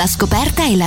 La scoperta e la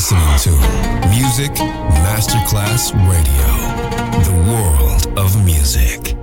listening to Music Masterclass Radio, the world of music.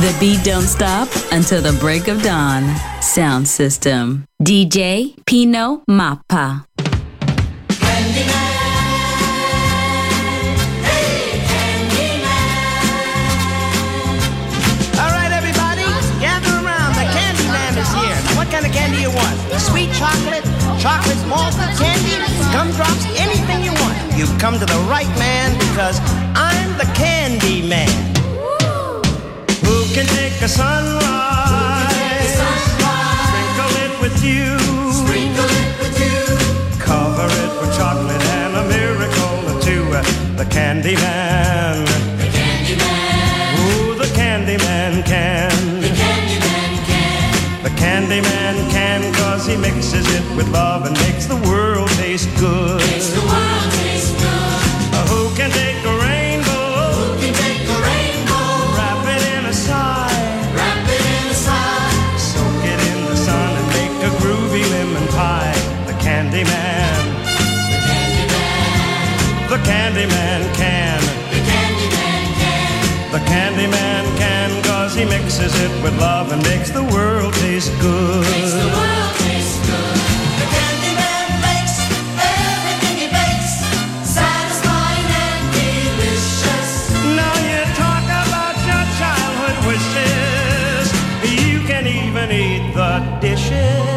The beat don't stop until the break of dawn. Sound System. DJ Pino Mappa. Sweet chocolate, chocolate malt, candy, gumdrops, anything you want. You've come to the right man because I'm the candy man. Woo. Who can take a sunrise? Sprinkle it with you. Cover it with chocolate and a miracle or two. The candy man. Who the candy man can. The candy man can, cause he mixes it with love and makes the world taste good. Makes the world taste good. Who can take a rainbow? Who can take a rainbow? Wrap it in a sigh. Wrap it in a sigh. Soak it in the sun and make a groovy lemon pie. The candy man. The candy man. The candy man can. The candy man can. The candy man can, cause he mixes it with love and makes the world taste good. Makes the world taste good. The candy man makes everything he bakes satisfying and delicious. Now you talk about your childhood wishes. You can even eat the dishes.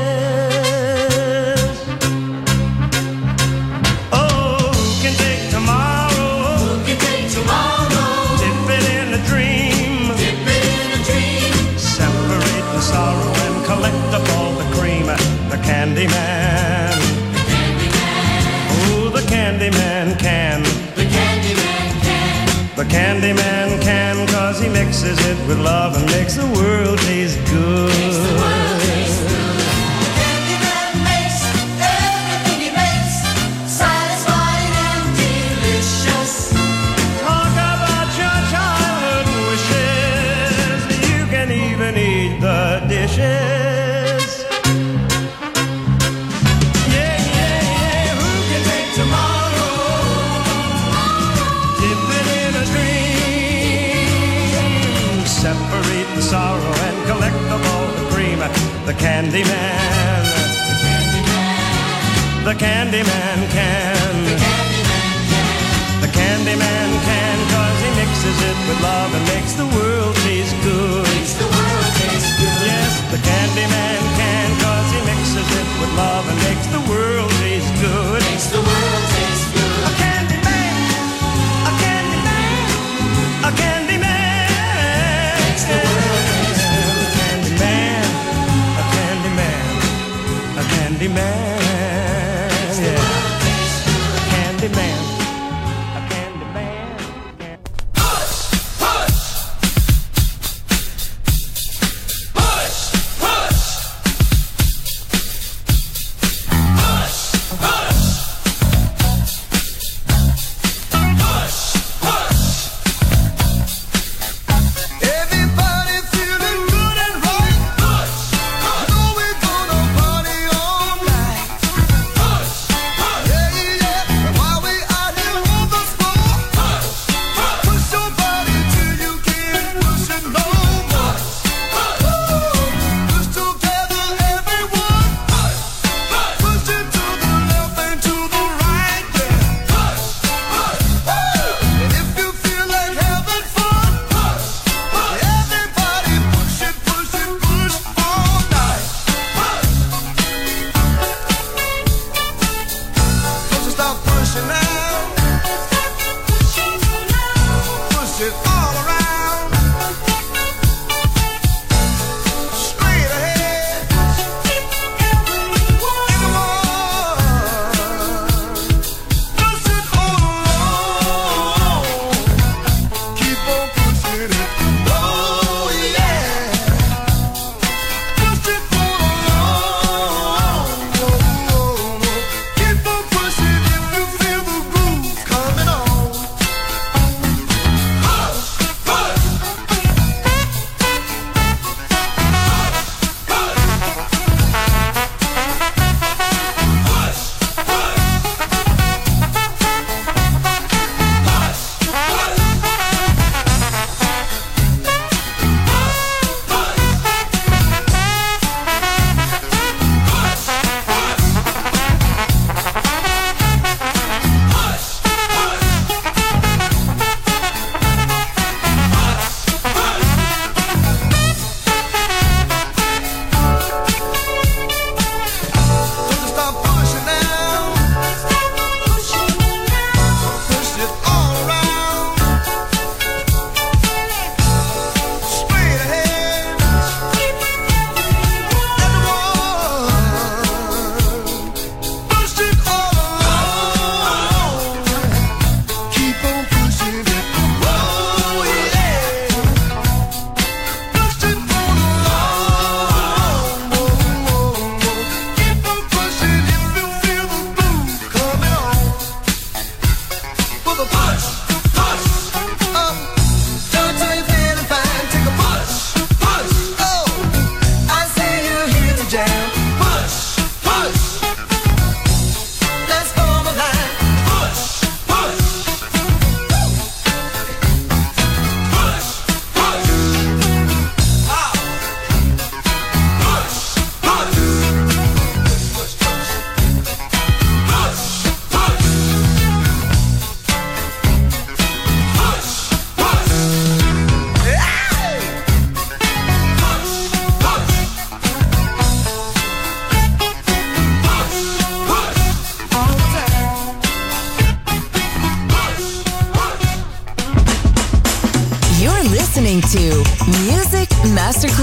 Oh, who can take tomorrow? Who can take tomorrow? Dip it in a dream. Dip it in a dream. Separate the sorrow. Collect up all the cream, the candy man. The candy man. Ooh, the candy man can. The candy man can. The candy man can, cause he mixes it with love and makes the world taste good. Makes the world taste good. The candy man makes everything he makes satisfying and delicious. Talk about your childhood wishes. You can even eat the dishes. Sorrow and collect up all the cream. The candy man. The candy man. The candy man can. The candy man can. The candy man can, cause he mixes it with love and makes the world taste good. Makes the world taste good. Yes, the candy man can, cause he mixes it with love and makes the world taste good. Makes the world taste good. A candy man. A candy man. A candy man.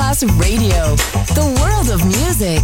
Masterclass Radio, the world of music.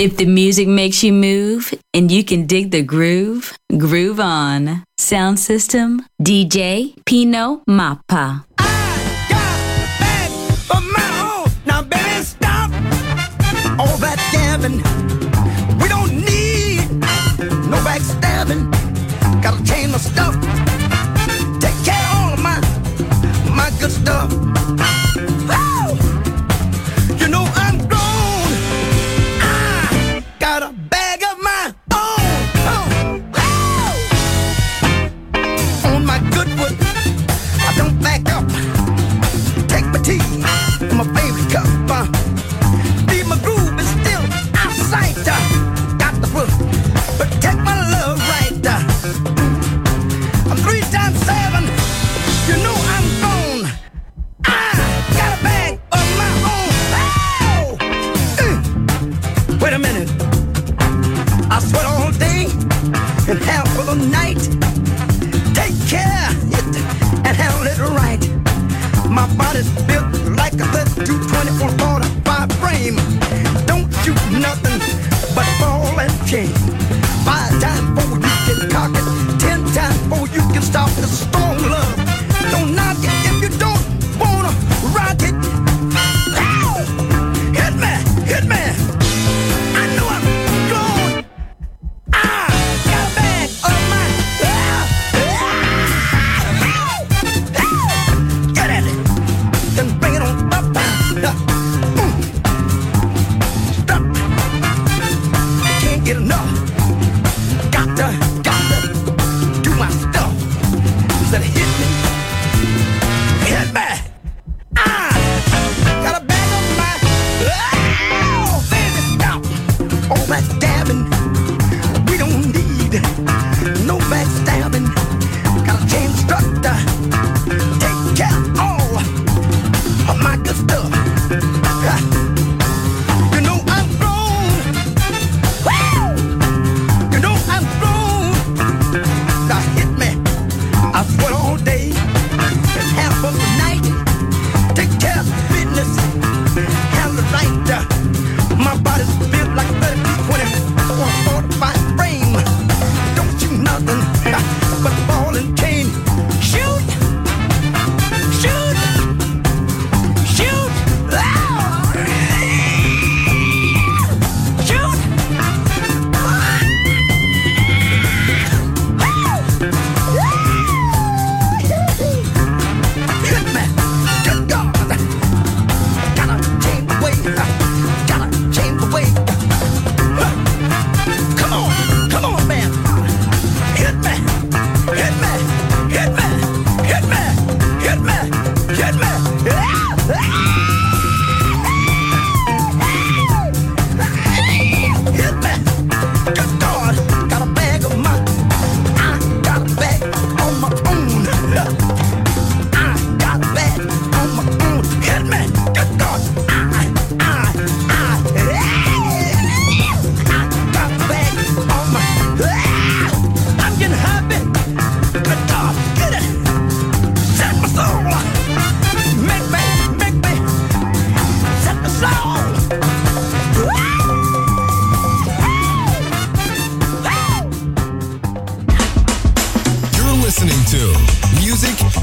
If the music makes you move and you can dig the groove, groove on. Sound System, DJ Pino Mappa. I got bad for my own. Now, baby, stop all that gabbing. We don't need no backstabbing. Gotta change my stuff. Take care of all of my good stuff.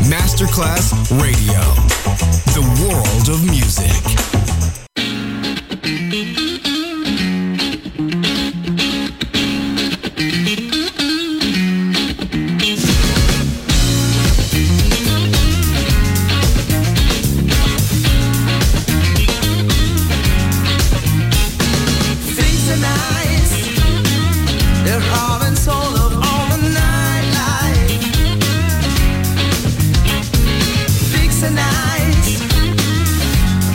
Masterclass Radio, the world of music. Nice.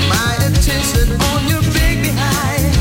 My attention on your big behind.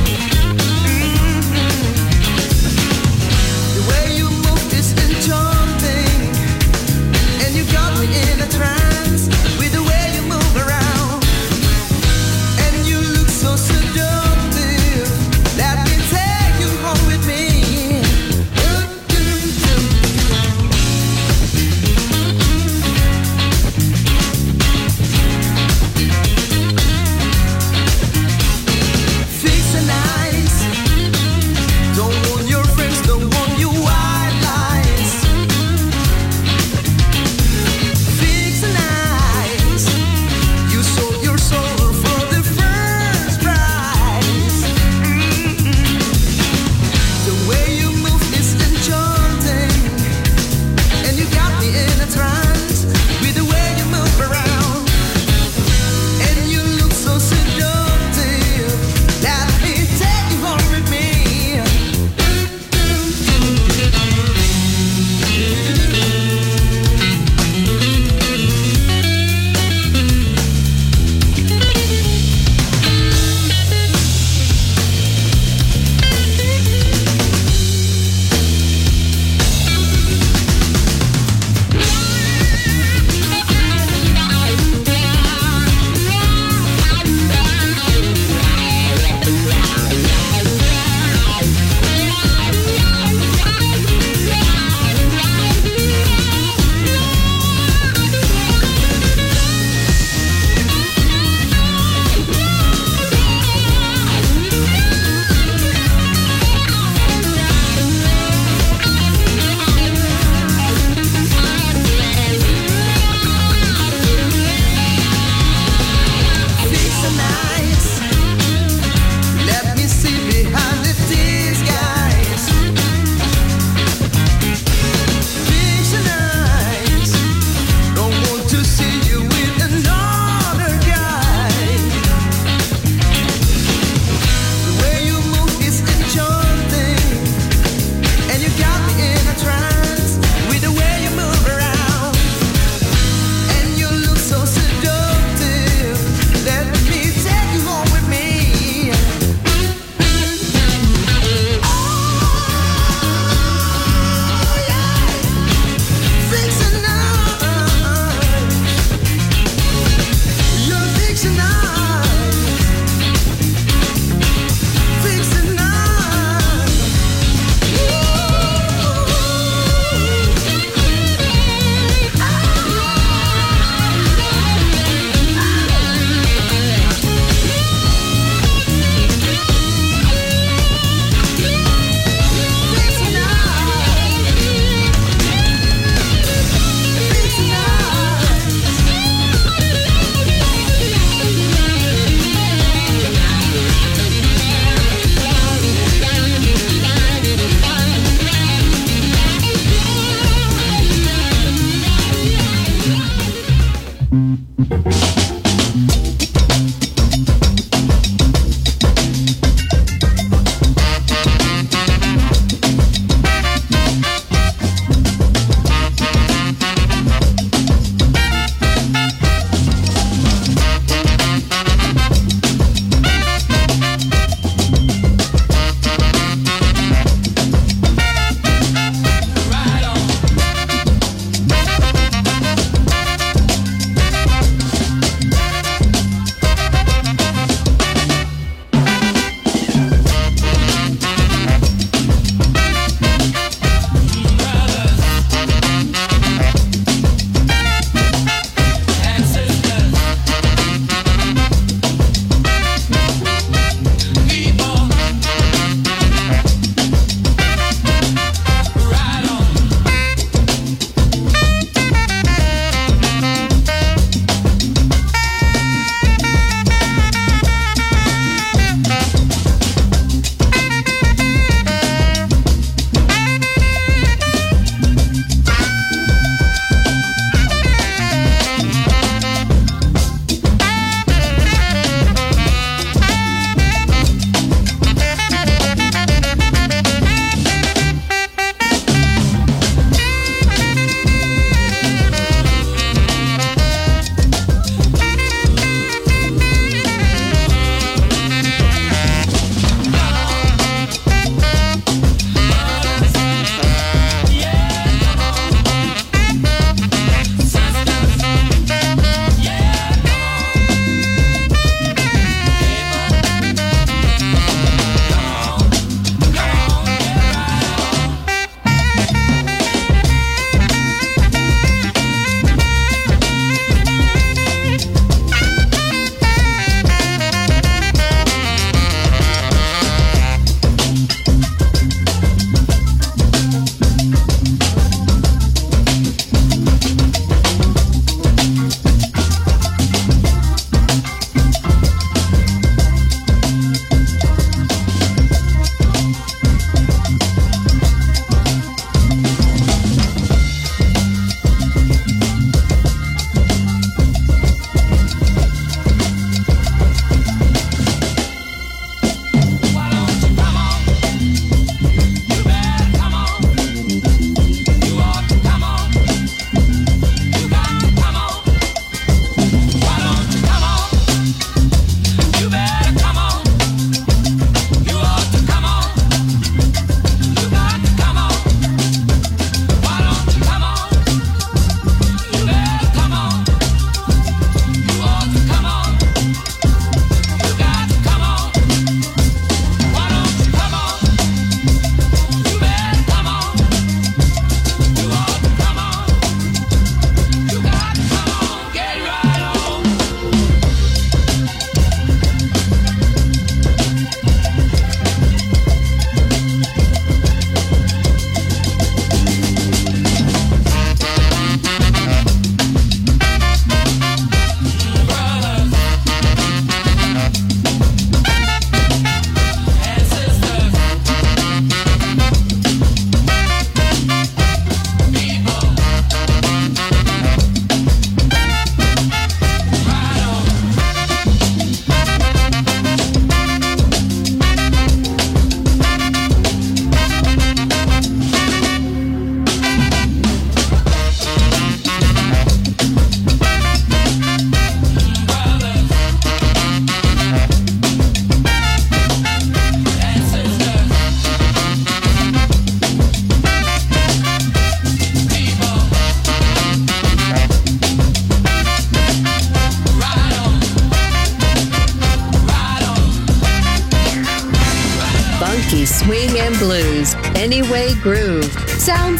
funky swing and blues. Anyway groove. Sound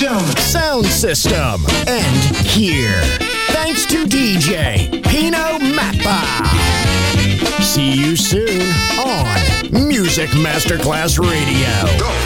gentlemen, Sound System. And here, thanks to DJ Pino Mappa. See you soon on Music Masterclass Radio. Go.